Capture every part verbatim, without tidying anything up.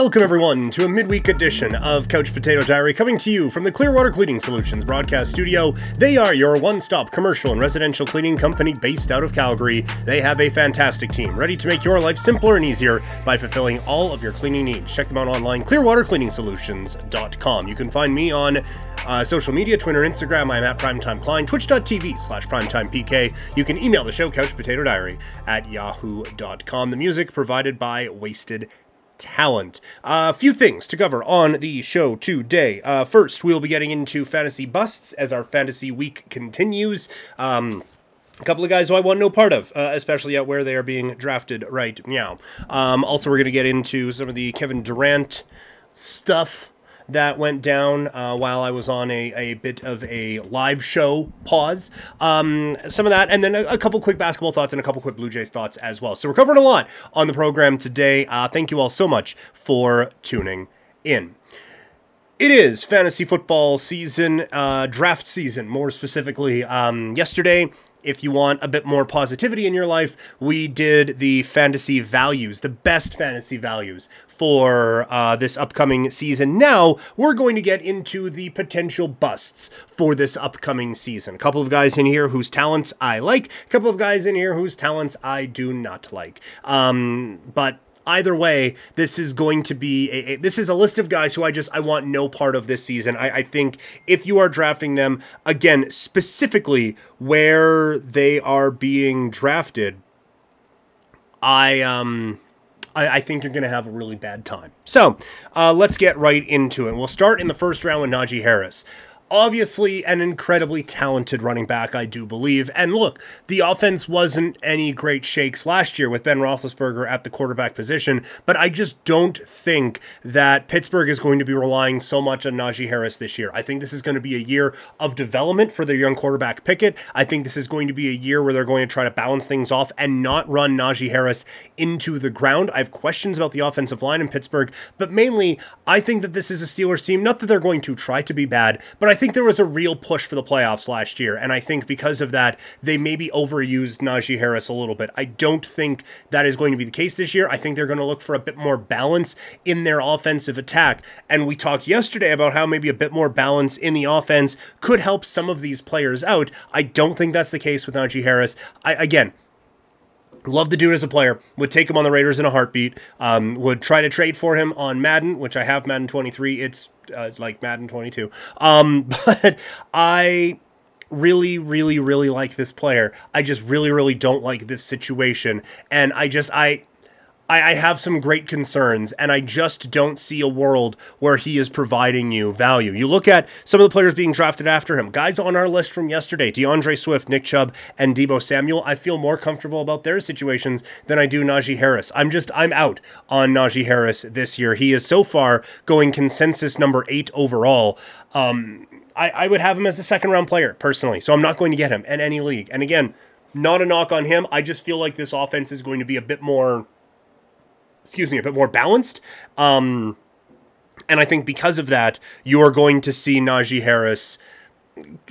Welcome, everyone, to a midweek edition of Couch Potato Diary, coming to you from the Clearwater Cleaning Solutions broadcast studio. They are your one-stop commercial and residential cleaning company based out of Calgary. They have a fantastic team ready to make your life simpler and easier by fulfilling all of your cleaning needs. Check them out online, clearwater cleaning solutions dot com. You can find me on Uh, social media, Twitter and Instagram. I'm at Primetime Klein, twitch dot t v slash primetime p k. You can email the show, couch potato diary at yahoo dot com. The music provided by Wasted Talent. A uh, few things to cover on the show today. Uh, first, we'll be getting into fantasy busts as our fantasy week continues. Um... A couple of guys who I want no part of, uh, especially at where they are being drafted right now. Um, also, we're going to get into some of the Kevin Durant stuff that went down uh, while I was on a, a bit of a live show pause. Um, some of that, and then a, a couple quick basketball thoughts and a couple quick Blue Jays thoughts as well. So we're covering a lot on the program today. Uh, thank you all so much for tuning in. It is fantasy football season, uh, draft season, more specifically. Um, yesterday, if you want a bit more positivity in your life, we did the fantasy values, the best fantasy values for uh, this upcoming season. Now, we're going to get into the potential busts for this upcoming season. A couple of guys in here whose talents I like, a couple of guys in here whose talents I do not like. Um, but either way, this is going to be a, a, this is a list of guys who I just I want no part of this season. I, I think if you are drafting them, again, specifically where they are being drafted, I um I, I think you're going to have a really bad time. So uh, let's get right into it. We'll start in the first round with Najee Harris. Obviously an incredibly talented running back, I do believe. And look, the offense wasn't any great shakes last year with Ben Roethlisberger at the quarterback position, but I just don't think that Pittsburgh is going to be relying so much on Najee Harris this year. I think this is going to be a year of development for their young quarterback Pickett. I think this is going to be a year where they're going to try to balance things off and not run Najee Harris into the ground. I have questions about the offensive line in Pittsburgh, but mainly I think that this is a Steelers team. Not that they're going to try to be bad, but I I think there was a real push for the playoffs last year, and I think because of that, they maybe overused Najee Harris a little bit. I don't think that is going to be the case this year. I think they're going to look for a bit more balance in their offensive attack, and we talked yesterday about how maybe a bit more balance in the offense could help some of these players out. I don't think that's the case with Najee Harris. I, again, love the dude as a player, would take him on the Raiders in a heartbeat, um, would try to trade for him on Madden, which I have Madden twenty-three. It's uh, like Madden twenty-two. Um, but I really, really, really like this player. I just really, really don't like this situation. And I just, I... I have some great concerns, and I just don't see a world where he is providing you value. You look at some of the players being drafted after him. Guys on our list from yesterday, DeAndre Swift, Nick Chubb, and Deebo Samuel. I feel more comfortable about their situations than I do Najee Harris. I'm just, I'm out on Najee Harris this year. He is so far going consensus number eight overall. Um, I, I would have him as a second-round player, personally, so I'm not going to get him in any league. And again, not a knock on him. I just feel like this offense is going to be a bit more... excuse me, a bit more balanced. Um, and I think because of that, you're going to see Najee Harris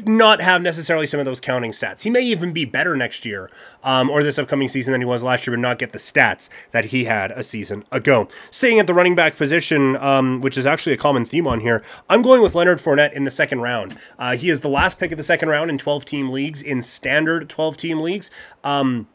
not have necessarily some of those counting stats. He may even be better next year um, or this upcoming season than he was last year, but not get the stats that he had a season ago. Staying at the running back position, um, which is actually a common theme on here, I'm going with Leonard Fournette in the second round. Uh, he is the last pick of the second round in twelve-team leagues, in standard twelve-team leagues. Um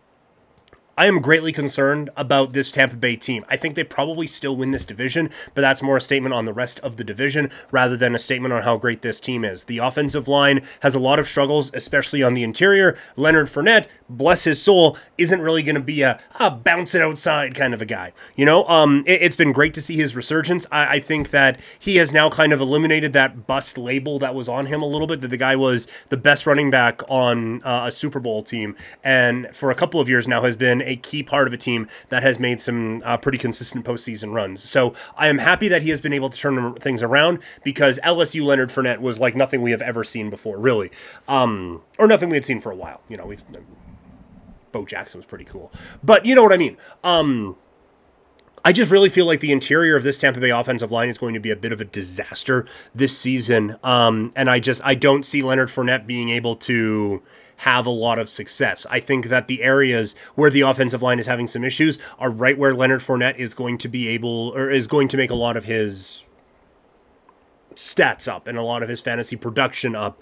I am greatly concerned about this Tampa Bay team. I think they probably still win this division, but that's more a statement on the rest of the division rather than a statement on how great this team is. The offensive line has a lot of struggles, especially on the interior. Leonard Fournette, bless his soul, isn't really going to be a, a bounce it outside kind of a guy. You know, um, it, it's been great to see his resurgence. I, I think that he has now kind of eliminated that bust label that was on him a little bit, that the guy was the best running back on uh, a Super Bowl team, and for a couple of years now has been a key part of a team that has made some uh, pretty consistent postseason runs. So I am happy that he has been able to turn things around, because L S U Leonard Fournette was like nothing we have ever seen before, really. Um, or nothing we had seen for a while. You know, we've Bo Jackson was pretty cool. But you know what I mean. Um, I just really feel like the interior of this Tampa Bay offensive line is going to be a bit of a disaster this season. Um, and I just, I don't see Leonard Fournette being able to have a lot of success. I think that the areas where the offensive line is having some issues are right where Leonard Fournette is going to be able, or is going to make a lot of his stats up and a lot of his fantasy production up.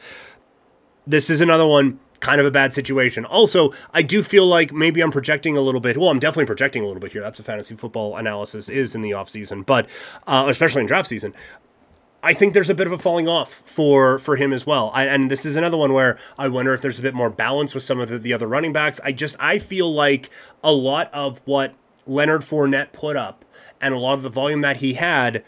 This is another one, kind of a bad situation. Also, I do feel like maybe I'm projecting a little bit. Well, I'm definitely projecting a little bit here. That's what fantasy football analysis is in the offseason, but uh, especially in draft season. I think there's a bit of a falling off for, for him as well. I, and this is another one where I wonder if there's a bit more balance with some of the, the other running backs. I just, I feel like a lot of what Leonard Fournette put up and a lot of the volume that he had,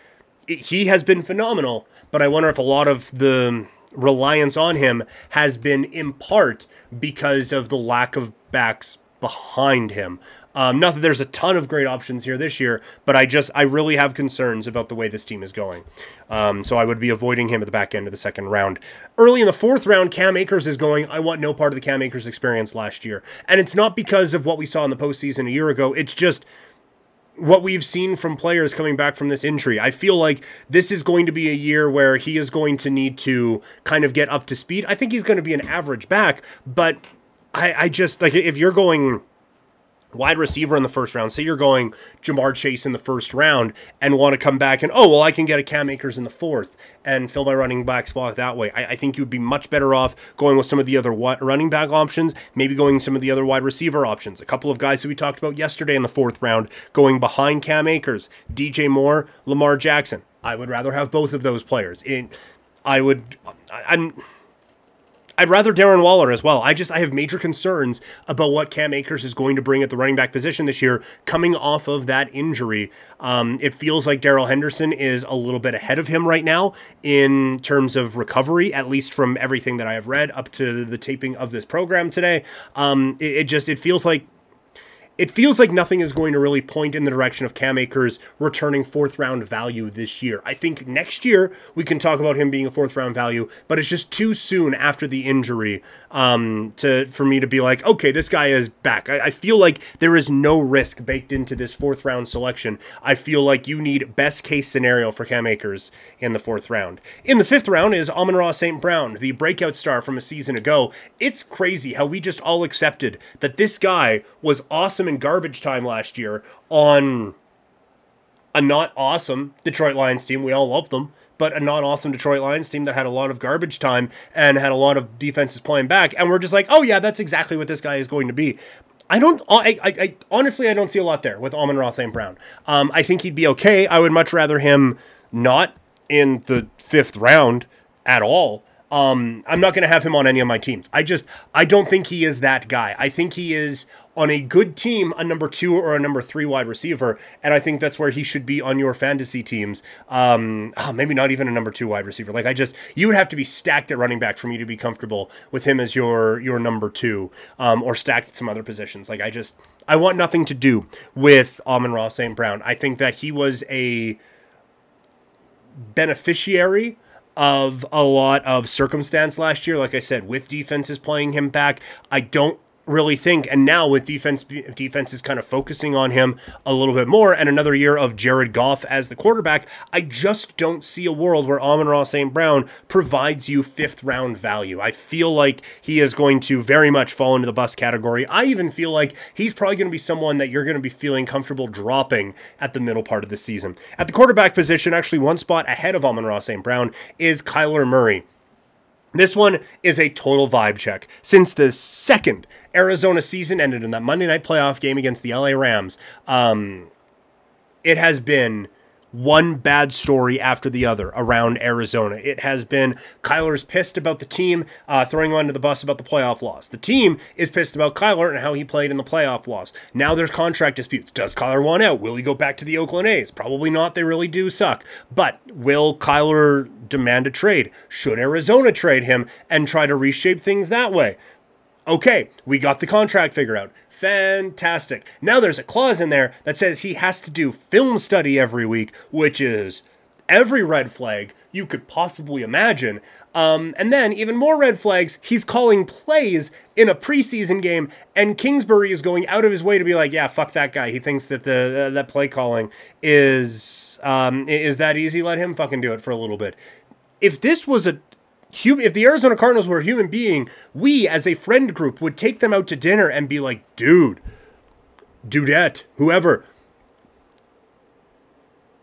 it, he has been phenomenal, but I wonder if a lot of the reliance on him has been in part because of the lack of backs behind him. Um, not that there's a ton of great options here this year, but I just, I really have concerns about the way this team is going. Um, so I would be avoiding him at the back end of the second round. Early in the fourth round, Cam Akers is going. I want no part of the Cam Akers experience last year. And it's not because of what we saw in the postseason a year ago. It's just what we've seen from players coming back from this injury. I feel like this is going to be a year where he is going to need to kind of get up to speed. I think he's going to be an average back, but I, I just, like, if you're going wide receiver in the first round, say you're going Jamar Chase in the first round and want to come back and, oh, well, I can get a Cam Akers in the fourth and fill my running back spot that way. I, I think you'd be much better off going with some of the other wi- running back options, maybe going some of the other wide receiver options. A couple of guys who we talked about yesterday in the fourth round going behind Cam Akers, D J Moore, Lamar Jackson. I would rather have both of those players. It, I would, I, I'm... I'd rather Darren Waller as well. I just, I have major concerns about what Cam Akers is going to bring at the running back position this year, coming off of that injury. Um, it feels like Darrell Henderson is a little bit ahead of him right now in terms of recovery, at least from everything that I have read up to the taping of this program today. Um, it, it just, it feels like, It feels like nothing is going to really point in the direction of Cam Akers returning fourth-round value this year. I think next year we can talk about him being a fourth-round value, but it's just too soon after the injury um, to for me to be like, okay, this guy is back. I, I feel like there is no risk baked into this fourth-round selection. I feel like you need best-case scenario for Cam Akers in the fourth round. In the fifth round is Amon-Ra Saint Brown, the breakout star from a season ago. It's crazy how we just all accepted that this guy was awesome in garbage time last year on a not awesome Detroit Lions team. We all love them, but a not awesome Detroit Lions team that had a lot of garbage time and had a lot of defenses playing back. And we're just like, oh yeah, that's exactly what this guy is going to be. I don't, I, I, I honestly, I don't see a lot there with Amon-Ra Saint Brown. Um, I think he'd be okay. I would much rather him not in the fifth round at all. Um, I'm not going to have him on any of my teams. I just, I don't think he is that guy. I think he is, on a good team, a number two or a number three wide receiver, and I think that's where he should be on your fantasy teams. Um, oh, maybe not even a number two wide receiver. Like I just, you would have to be stacked at running back for me to be comfortable with him as your your number two, um, or stacked at some other positions. Like I just, I want nothing to do with Amon-Ra Saint Brown. I think that he was a beneficiary of a lot of circumstance last year. Like I said, with defenses playing him back, I don't really think, and now with defense defense is kind of focusing on him a little bit more, and another year of Jared Goff as the quarterback, I just don't see a world where Amon-Ra Saint Brown provides you fifth round value. I feel like he is going to very much fall into the bust category. I even feel like he's probably going to be someone that you're going to be feeling comfortable dropping at the middle part of the season. At the quarterback position, actually one spot ahead of Amon-Ra Saint Brown is Kyler Murray. This one is a total vibe check. Since the second Arizona season ended in that Monday night playoff game against the L A Rams, um, it has been one bad story after the other around Arizona. It has been Kyler's pissed about the team, uh, throwing him under the bus about the playoff loss. The team is pissed about Kyler and how he played in the playoff loss. Now there's contract disputes. Does Kyler want out? Will he go back to the Oakland A's? Probably not. They really do suck. But will Kyler demand a trade? Should Arizona trade him and try to reshape things that way? Okay, we got the contract figured out. Fantastic. Now there's a clause in there that says he has to do film study every week, which is every red flag you could possibly imagine. Um, and then even more red flags, he's calling plays in a preseason game, and Kingsbury is going out of his way to be like, yeah, fuck that guy. He thinks that the uh, that play calling is um, is that easy. Let him fucking do it for a little bit. If this was a human, if the Arizona Cardinals were a human being, we as a friend group would take them out to dinner and be like, dude, dudette, whoever,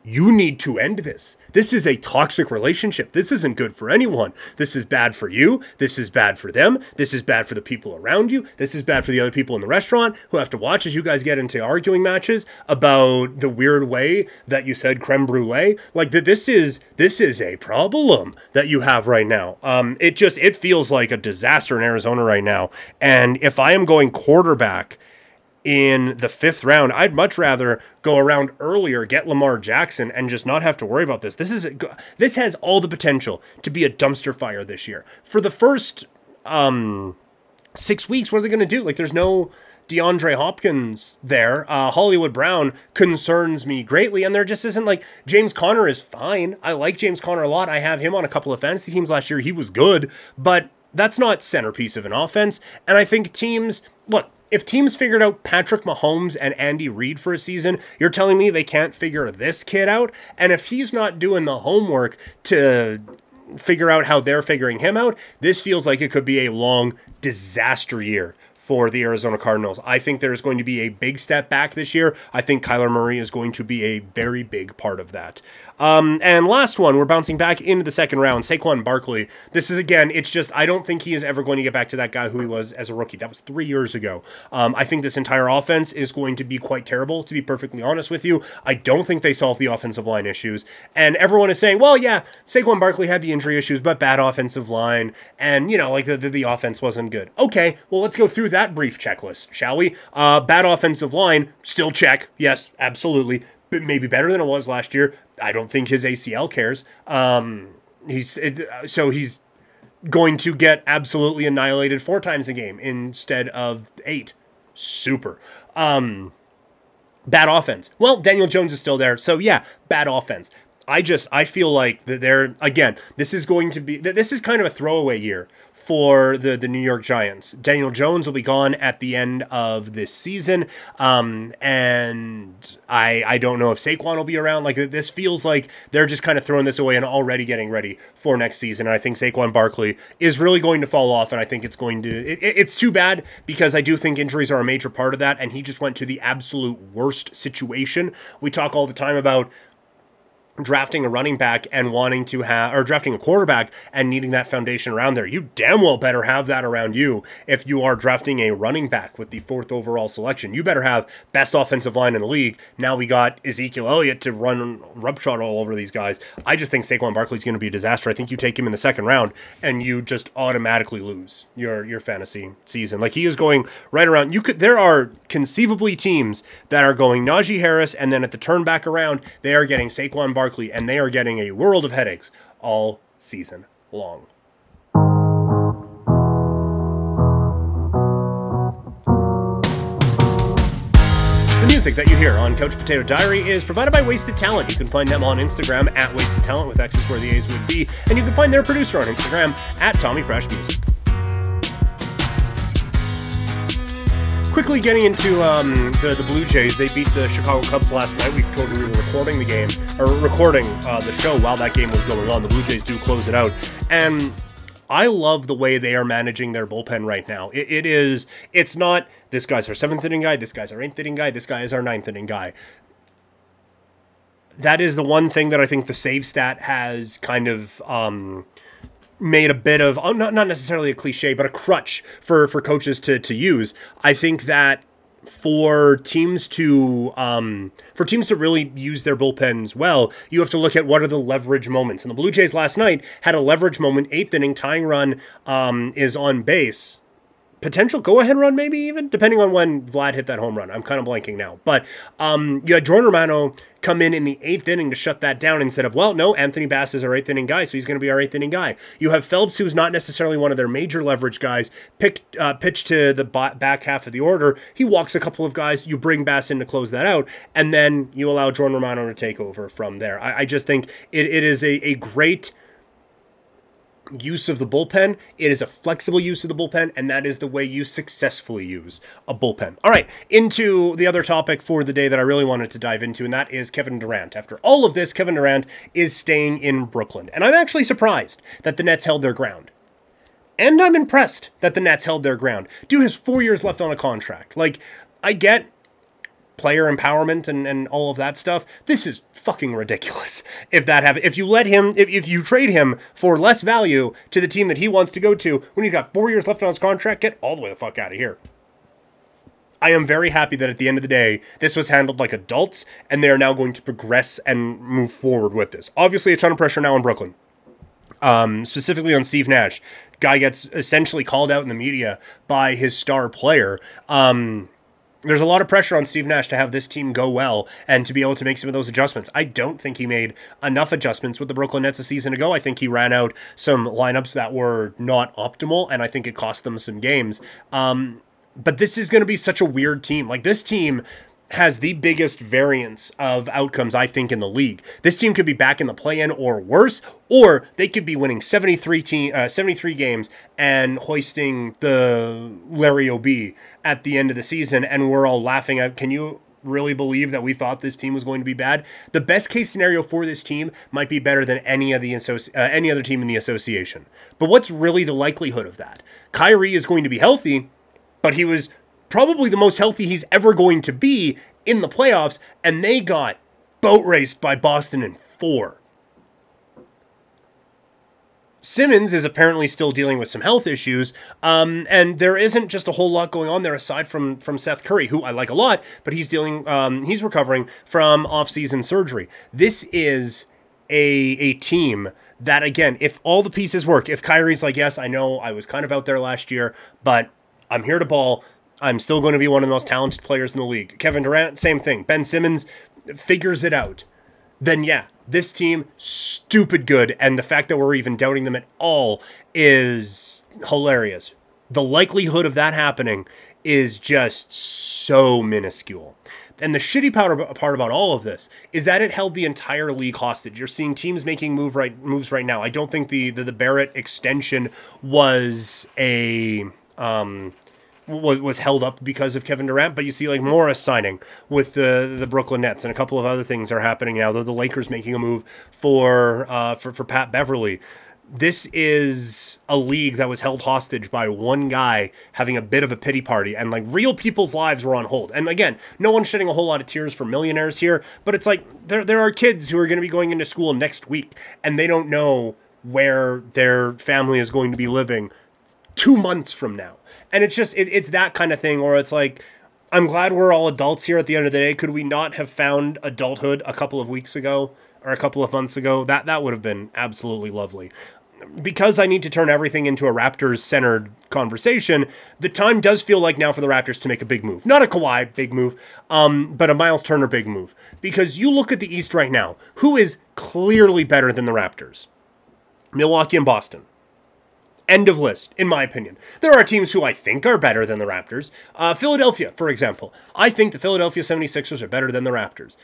you need to end this. This is a toxic relationship. This isn't good for anyone. This is bad for you. This is bad for them. This is bad for the people around you. This is bad for the other people in the restaurant who have to watch as you guys get into arguing matches about the weird way that you said creme brulee. Like, this is this is a problem that you have right now. Um, it just, it feels like a disaster in Arizona right now. And if I am going quarterback in the fifth round, I'd much rather go around earlier, get Lamar Jackson, and just not have to worry about this. This is this has all the potential to be a dumpster fire this year. For the first um, six weeks, what are they going to do? Like, there's no DeAndre Hopkins there. Uh, Hollywood Brown concerns me greatly, and there just isn't, like, James Connor is fine. I like James Connor a lot. I have him on a couple of fantasy teams last year. He was good, but that's not centerpiece of an offense. And I think teams, look, if teams figured out Patrick Mahomes and Andy Reid for a season, you're telling me they can't figure this kid out? And if he's not doing the homework to figure out how they're figuring him out, this feels like it could be a long disaster year for the Arizona Cardinals. I think there's going to be a big step back this year. I think Kyler Murray is going to be a very big part of that. Um, and last one, we're bouncing back into the second round, Saquon Barkley. This is, again, it's just, I don't think he is ever going to get back to that guy who he was as a rookie. That was three years ago. Um, I think this entire offense is going to be quite terrible, to be perfectly honest with you. I don't think they solve the offensive line issues. And everyone is saying, well, yeah, Saquon Barkley had the injury issues, but bad offensive line. And, you know, like the, the, the offense wasn't good. Okay, well, let's go through that brief checklist, shall we? Uh, bad offensive line, still check. Yes, absolutely. But maybe better than it was last year. I don't think his A C L cares. Um, he's it, so he's going to get absolutely annihilated four times a game instead of eight. Super. Um, bad offense. Well, Daniel Jones is still there, so yeah, bad offense. I just I feel like that they're again. This is going to be this is kind of a throwaway year for the, the New York Giants. Daniel Jones will be gone at the end of this season. Um, and I I don't know if Saquon will be around. Like, this feels like they're just kind of throwing this away and already getting ready for next season. And I think Saquon Barkley is really going to fall off. And I think it's going to, it, it's too bad, because I do think injuries are a major part of that. And he just went to the absolute worst situation. We talk all the time about drafting a running back and wanting to have, or drafting a quarterback and needing that foundation around there. You damn well better have that around you if you are drafting a running back with the fourth overall selection. You better have best offensive line in the league. Now we got Ezekiel Elliott to run rubshot all over these guys. I just think Saquon Barkley is going to be a disaster. I think you take him in the second round and you just automatically lose your your fantasy season. Like, he is going right around. You could, there are conceivably teams that are going Najee Harris, and then at the turn back around, they are getting Saquon Barkley. And they are getting a world of headaches all season long. The music that you hear on Couch Potato Diary is provided by Wasted Talent. You can find them on Instagram at Wasted Talent, with X's where the A's would be. And you can find their producer on Instagram at Tommy Fresh Music. Quickly getting into um, the, the Blue Jays. They beat the Chicago Cubs last night. We told you we were recording the game, or recording uh, the show while that game was going on. The Blue Jays do close it out. And I love the way they are managing their bullpen right now. It, it is, it's not, this guy's our seventh inning guy, this guy's our eighth inning guy, this guy is our ninth inning guy. That is the one thing that I think the save stat has kind of Um, made a bit of, not not necessarily a cliche, but a crutch for, for coaches to, to use. I think that for teams to um, for teams to really use their bullpens well, you have to look at what are the leverage moments. And the Blue Jays last night had a leverage moment, eighth inning, tying run um, is on base. Potential go-ahead run, maybe even, depending on when Vlad hit that home run. I'm kind of blanking now. But um, you had Jordan Romano come in in the eighth inning to shut that down instead of, well, no, Anthony Bass is our eighth inning guy, so he's going to be our eighth inning guy. You have Phelps, who's not necessarily one of their major leverage guys, pick, uh, pitch to the back half of the order. He walks a couple of guys. You bring Bass in to close that out, and then you allow Jordan Romano to take over from there. I, I just think it, it is a, a great use of the bullpen. It is a flexible use of the bullpen, and that is the way you successfully use a bullpen. All right, into the other topic for the day that I really wanted to dive into, and that is Kevin Durant. After all of this, Kevin Durant is staying in Brooklyn, and I'm actually surprised that the Nets held their ground. And I'm impressed that the Nets held their ground. Dude has four years left on a contract. Like, I get player empowerment and, and all of that stuff. This is fucking ridiculous. If that happens, if you let him, if, if you trade him for less value to the team that he wants to go to, when he's got four years left on his contract, get all the way the fuck out of here. I am very happy that at the end of the day, this was handled like adults, and they are now going to progress and move forward with this. Obviously, a ton of pressure now on Brooklyn. Um, specifically on Steve Nash. Guy gets essentially called out in the media by his star player. Um, there's a lot of pressure on Steve Nash to have this team go well and to be able to make some of those adjustments. I don't think he made enough adjustments with the Brooklyn Nets a season ago. I think he ran out some lineups that were not optimal, and I think it cost them some games. Um, but this is going to be such a weird team. Like, this team has the biggest variance of outcomes, I think, in the league. This team could be back in the play-in or worse, or they could be winning seventy-three, team, uh, seventy-three games and hoisting the Larry O B at the end of the season, and we're all laughing at, can you really believe that we thought this team was going to be bad? The best-case scenario for this team might be better than any of the associ- uh, any other team in the association. But what's really the likelihood of that? Kyrie is going to be healthy, but he was probably the most healthy he's ever going to be in the playoffs, and they got boat raced by Boston in four. Simmons is apparently still dealing with some health issues, um, and there isn't just a whole lot going on there aside from from Seth Curry, who I like a lot, but he's dealing, um, he's recovering from off-season surgery. This is a a team that, again, if all the pieces work, if Kyrie's like, yes, I know I was kind of out there last year, but I'm here to ball. I'm still going to be one of the most talented players in the league. Kevin Durant, same thing. Ben Simmons figures it out. Then, yeah, this team, stupid good. And the fact that we're even doubting them at all is hilarious. The likelihood of that happening is just so minuscule. And the shitty part about all of this is that it held the entire league hostage. You're seeing teams making move right moves right now. I don't think the, the, the Barrett extension was a... Um, was held up because of Kevin Durant, but you see like Morris signing with the the Brooklyn Nets, and a couple of other things are happening now, though the Lakers making a move for uh for, for Pat Beverly. This is a league that was held hostage by one guy having a bit of a pity party, and like real people's lives were on hold. And again, no one's shedding a whole lot of tears for millionaires here, but it's like there there are kids who are going to be going into school next week, and they don't know where their family is going to be living two months from now. And it's just, it, it's that kind of thing, or it's like, I'm glad we're all adults here at the end of the day. Could we not have found adulthood a couple of weeks ago or a couple of months ago? That that would have been absolutely lovely. Because I need to turn everything into a Raptors-centered conversation, the time does feel like now for the Raptors to make a big move. Not a Kawhi big move, um, but a Miles Turner big move. Because you look at the East right now, who is clearly better than the Raptors? Milwaukee and Boston. End of list, in my opinion. There are teams who I think are better than the Raptors. Uh, Philadelphia, for example. I think the Philadelphia seventy-sixers are better than the Raptors.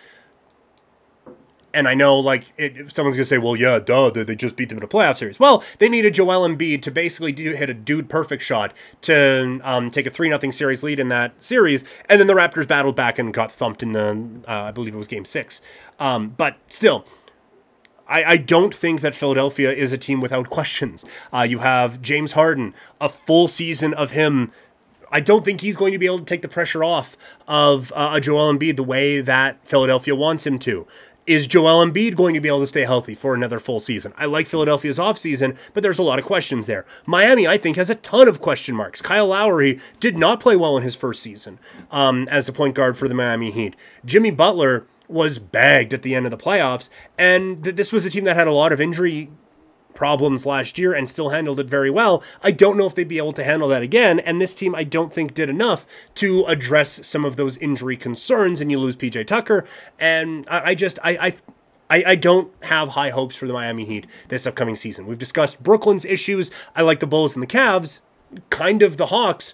And I know, like, it, someone's going to say, well, yeah, duh, they, they just beat them in a playoff series. Well, they needed Joel Embiid to basically do, hit a dude perfect shot to um, take a three nothing series lead in that series. And then the Raptors battled back and got thumped in the, uh, I believe it was game six. Um, but still... I, I don't think that Philadelphia is a team without questions. Uh, you have James Harden, a full season of him. I don't think he's going to be able to take the pressure off of uh, Joel Embiid the way that Philadelphia wants him to. Is Joel Embiid going to be able to stay healthy for another full season? I like Philadelphia's offseason, but there's a lot of questions there. Miami, I think, has a ton of question marks. Kyle Lowry did not play well in his first season um, as the point guard for the Miami Heat. Jimmy Butler was bagged at the end of the playoffs, and th- this was a team that had a lot of injury problems last year and still handled it very well. I don't know if they'd be able to handle that again, and this team I don't think did enough to address some of those injury concerns, and you lose P J Tucker, and I, I just, I, I I I don't have high hopes for the Miami Heat this upcoming season. We've discussed Brooklyn's issues. I like the Bulls and the Cavs, kind of the Hawks.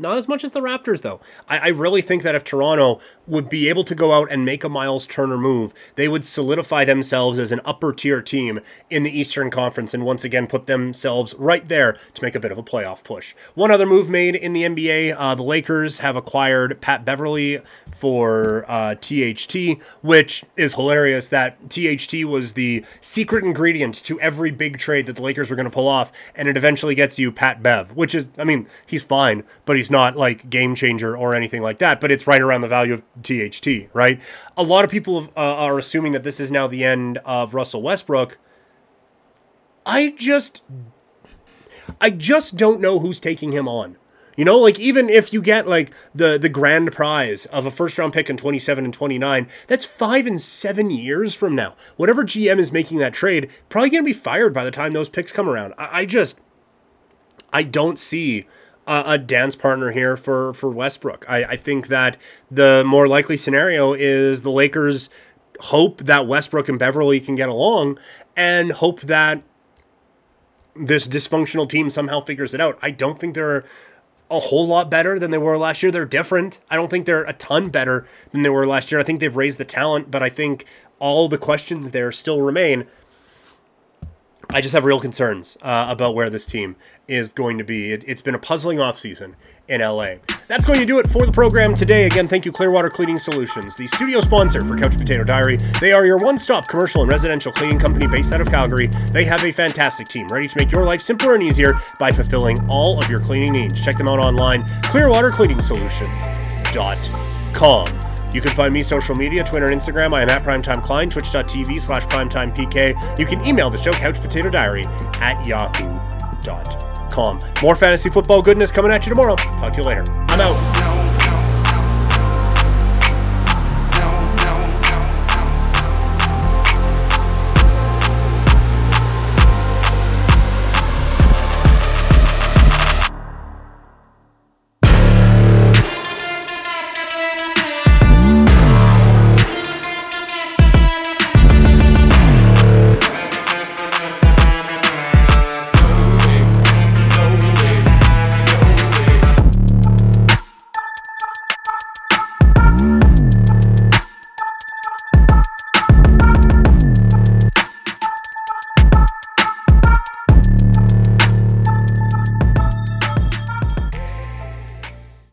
Not as much as the Raptors, though. I, I really think that if Toronto would be able to go out and make a Miles Turner move, they would solidify themselves as an upper-tier team in the Eastern Conference and once again put themselves right there to make a bit of a playoff push. One other move made in the N B A, uh, the Lakers have acquired Pat Beverly for uh, T H T, which is hilarious that T H T was the secret ingredient to every big trade that the Lakers were going to pull off, and it eventually gets you Pat Bev, which is, I mean, he's fine, but he's not like game changer or anything like that, but it's right around the value of T H T, right? A lot of people have, uh, are assuming that this is now the end of Russell Westbrook. I just, I just don't know who's taking him on. You know, like, even if you get like the, the grand prize of a first round pick in twenty-seven and twenty-nine, that's five and seven years from now. Whatever G M is making that trade, probably going to be fired by the time those picks come around. I, I just, I don't see a dance partner here for, for Westbrook. I, I think that the more likely scenario is the Lakers hope that Westbrook and Beverly can get along and hope that this dysfunctional team somehow figures it out. I don't think they're a whole lot better than they were last year. They're different. I don't think they're a ton better than they were last year. I think they've raised the talent, but I think all the questions there still remain. I just have real concerns uh, about where this team is going to be. It, it's been a puzzling offseason in L A. That's going to do it for the program today. Again, thank you, Clearwater Cleaning Solutions, the studio sponsor for Couch Potato Diary. They are your one-stop commercial and residential cleaning company based out of Calgary. They have a fantastic team ready to make your life simpler and easier by fulfilling all of your cleaning needs. Check them out online, clearwater cleaning solutions dot com. You can find me social media, Twitter and Instagram. I am at Primetime Klein, twitch.tv slash primetimepk. You can email the show, couch potato diary at yahoo dot com. More fantasy football goodness coming at you tomorrow. Talk to you later. I'm out.